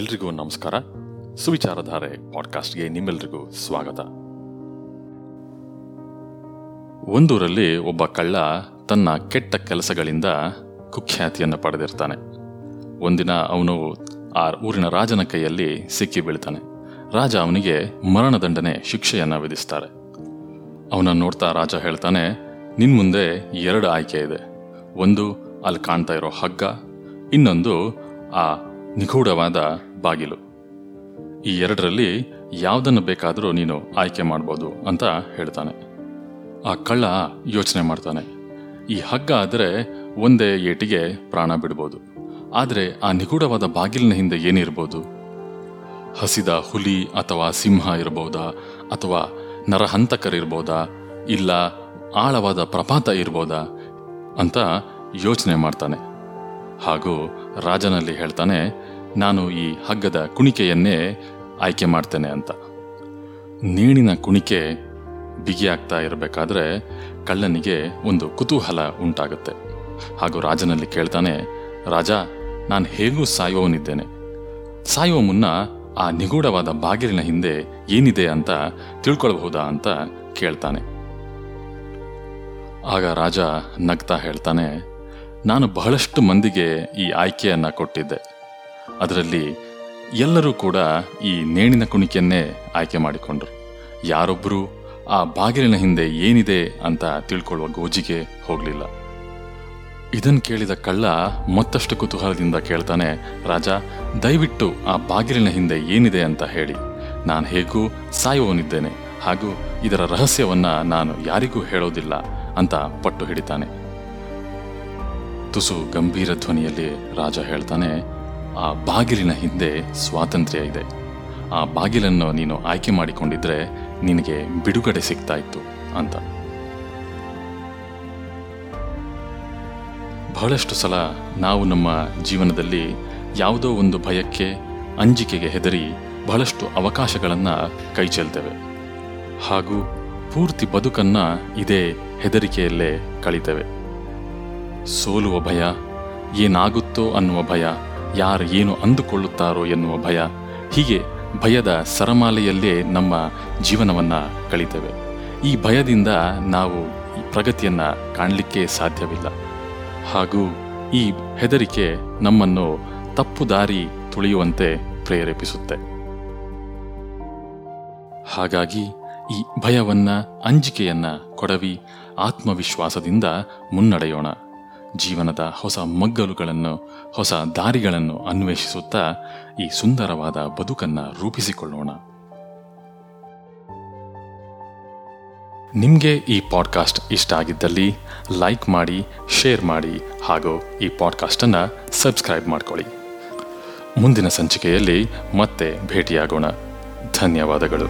ಎಲ್ರಿಗೂ ನಮಸ್ಕಾರ. ಸುವಿಚಾರಧಾರೆ ಪಾಡ್ಕಾಸ್ಟ್ಗೆ ನಿಮ್ಮೆಲ್ರಿಗೂ ಸ್ವಾಗತ. ಒಂದೂರಲ್ಲಿ ಒಬ್ಬ ಕಳ್ಳ ತನ್ನ ಕೆಟ್ಟ ಕೆಲಸಗಳಿಂದ ಕುಖ್ಯಾತಿಯನ್ನು ಪಡೆದಿರ್ತಾನೆ. ಒಂದಿನ ಅವನು ಆ ಊರಿನ ರಾಜನ ಕೈಯಲ್ಲಿ ಸಿಕ್ಕಿ ಬೀಳ್ತಾನೆ. ರಾಜ ಅವನಿಗೆ ಮರಣದಂಡನೆ ಶಿಕ್ಷೆಯನ್ನು ವಿಧಿಸ್ತಾರೆ. ಅವನನ್ನು ನೋಡ್ತಾ ರಾಜ ಹೇಳ್ತಾನೆ, ನಿನ್ನ ಮುಂದೆ ಎರಡು ಆಯ್ಕೆ ಇದೆ. ಒಂದು ಅಲ್ಲಿ ಕಾಣ್ತಾ ಇರೋ ಹಗ್ಗ, ಇನ್ನೊಂದು ಆ ನಿಗೂಢವಾದ ಬಾಗಿಲು. ಈ ಎರಡರಲ್ಲಿ ಯಾವುದನ್ನು ಬೇಕಾದರೂ ನೀನು ಆಯ್ಕೆ ಮಾಡ್ಬೋದು ಅಂತ ಹೇಳ್ತಾನೆ. ಆ ಕಳ್ಳ ಯೋಚನೆ ಮಾಡ್ತಾನೆ, ಈ ಹಗ್ಗ ಆದರೆ ಒಂದೇ ಏಟಿಗೆ ಪ್ರಾಣ ಬಿಡ್ಬೋದು, ಆದರೆ ಆ ನಿಗೂಢವಾದ ಬಾಗಿಲಿನ ಹಿಂದೆ ಏನಿರ್ಬೋದು? ಹಸಿದ ಹುಲಿ ಅಥವಾ ಸಿಂಹ ಇರ್ಬೋದಾ, ಅಥವಾ ನರಹಂತಕರಿರ್ಬೋದಾ, ಇಲ್ಲ ಆಳವಾದ ಪ್ರಪಾತ ಇರ್ಬೋದಾ ಅಂತ ಯೋಚನೆ ಮಾಡ್ತಾನೆ. ಹಾಗೂ ರಾಜನಲ್ಲಿ ಹೇಳ್ತಾನೆ, ನಾನು ಈ ಹಗ್ಗದ ಕುಣಿಕೆಯನ್ನೇ ಆಯ್ಕೆ ಮಾಡ್ತೇನೆ ಅಂತ. ನೇಣಿನ ಕುಣಿಕೆ ಬಿಗಿಯಾಗ್ತಾ ಇರಬೇಕಾದ್ರೆ ಕಳ್ಳನಿಗೆ ಒಂದು ಕುತೂಹಲ ಉಂಟಾಗುತ್ತೆ. ಹಾಗೂ ರಾಜನಲ್ಲಿ ಕೇಳ್ತಾನೆ, ರಾಜ, ನಾನು ಹೇಗೂ ಸಾಯೋವನಿದ್ದೇನೆ, ಸಾಯುವ ಮುನ್ನ ಆ ನಿಗೂಢವಾದ ಬಾಗಿಲಿನ ಹಿಂದೆ ಏನಿದೆ ಅಂತ ತಿಳ್ಕೊಳ್ಬಹುದಾ ಅಂತ ಕೇಳ್ತಾನೆ. ಆಗ ರಾಜ ನಗ್ತಾ ಹೇಳ್ತಾನೆ, ನಾನು ಬಹಳಷ್ಟು ಮಂದಿಗೆ ಈ ಆಯ್ಕೆಯನ್ನು ಕೊಟ್ಟಿದ್ದೆ, ಅದರಲ್ಲಿ ಎಲ್ಲರೂ ಕೂಡ ಈ ನೇಣಿನ ಕುಣಿಕೆಯನ್ನೇ ಆಯ್ಕೆ ಮಾಡಿಕೊಂಡ್ರು. ಯಾರೊಬ್ಬರೂ ಆ ಬಾಗಿಲಿನ ಹಿಂದೆ ಏನಿದೆ ಅಂತ ತಿಳ್ಕೊಳ್ಳುವ ಗೋಜಿಗೆ ಹೋಗಲಿಲ್ಲ. ಇದನ್ನು ಕೇಳಿದ ಕಳ್ಳ ಮತ್ತಷ್ಟು ಕುತೂಹಲದಿಂದ ಕೇಳ್ತಾನೆ, ರಾಜ, ದಯವಿಟ್ಟು ಆ ಬಾಗಿಲಿನ ಹಿಂದೆ ಏನಿದೆ ಅಂತ ಹೇಳಿ, ನಾನು ಹೇಗೂ ಸಾಯುವವನಿದ್ದೇನೆ, ಹಾಗೂ ಇದರ ರಹಸ್ಯವನ್ನು ನಾನು ಯಾರಿಗೂ ಹೇಳೋದಿಲ್ಲ ಅಂತ ಪಟ್ಟು ಹಿಡಿತಾನೆ. ತುಸು ಗಂಭೀರ ಧ್ವನಿಯಲ್ಲಿ ರಾಜ ಹೇಳ್ತಾನೆ, ಆ ಬಾಗಿಲಿನ ಹಿಂದೆ ಸ್ವಾತಂತ್ರ್ಯ ಇದೆ. ಆ ಬಾಗಿಲನ್ನು ನೀನು ಆಯ್ಕೆ ಮಾಡಿಕೊಂಡಿದ್ರೆ ನಿನಗೆ ಬಿಡುಗಡೆ ಸಿಗ್ತಾ ಇತ್ತು ಅಂತ. ಬಹಳಷ್ಟು ಸಲ ನಾವು ನಮ್ಮ ಜೀವನದಲ್ಲಿ ಯಾವುದೋ ಒಂದು ಭಯಕ್ಕೆ, ಅಂಜಿಕೆಗೆ ಹೆದರಿ ಬಹಳಷ್ಟು ಅವಕಾಶಗಳನ್ನು ಕೈ ಚೆಲ್ತೇವೆ, ಹಾಗೂ ಪೂರ್ತಿ ಬದುಕನ್ನು ಇದೇ ಹೆದರಿಕೆಯಲ್ಲೇ ಕಳೀತೇವೆ. ಸೋಲುವ ಭಯ, ಏನಾಗುತ್ತೋ ಅನ್ನುವ ಭಯ, ಯಾರು ಏನು ಅಂದುಕೊಳ್ಳುತ್ತಾರೋ ಎನ್ನುವ ಭಯ, ಹೀಗೆ ಭಯದ ಸರಮಾಲೆಯಲ್ಲೇ ನಮ್ಮ ಜೀವನವನ್ನು ಕಳೀತೇವೆ. ಈ ಭಯದಿಂದ ನಾವು ಪ್ರಗತಿಯನ್ನು ಕಾಣಲಿಕ್ಕೆ ಸಾಧ್ಯವಿಲ್ಲ, ಹಾಗೂ ಈ ಹೆದರಿಕೆ ನಮ್ಮನ್ನು ತಪ್ಪು ದಾರಿ ತುಳಿಯುವಂತೆ ಪ್ರೇರೇಪಿಸುತ್ತೆ. ಹಾಗಾಗಿ ಈ ಭಯವನ್ನು, ಅಂಜಿಕೆಯನ್ನು ಕೊಡವಿ ಆತ್ಮವಿಶ್ವಾಸದಿಂದ ಮುನ್ನಡೆಯೋಣ. ಜೀವನದ ಹೊಸ ಮಗ್ಗಲುಗಳನ್ನು, ಹೊಸ ದಾರಿಗಳನ್ನು ಅನ್ವೇಷಿಸುತ್ತಾ ಈ ಸುಂದರವಾದ ಬದುಕನ್ನು ರೂಪಿಸಿಕೊಳ್ಳೋಣ. ನಿಮಗೆ ಈ ಪಾಡ್ಕಾಸ್ಟ್ ಇಷ್ಟ ಆಗಿದ್ದಲ್ಲಿ ಲೈಕ್ ಮಾಡಿ, ಶೇರ್ ಮಾಡಿ, ಹಾಗೂ ಈ ಪಾಡ್ಕಾಸ್ಟನ್ನು ಸಬ್ಸ್ಕ್ರೈಬ್ ಮಾಡ್ಕೊಳ್ಳಿ. ಮುಂದಿನ ಸಂಚಿಕೆಯಲ್ಲಿ ಮತ್ತೆ ಭೇಟಿಯಾಗೋಣ. ಧನ್ಯವಾದಗಳು.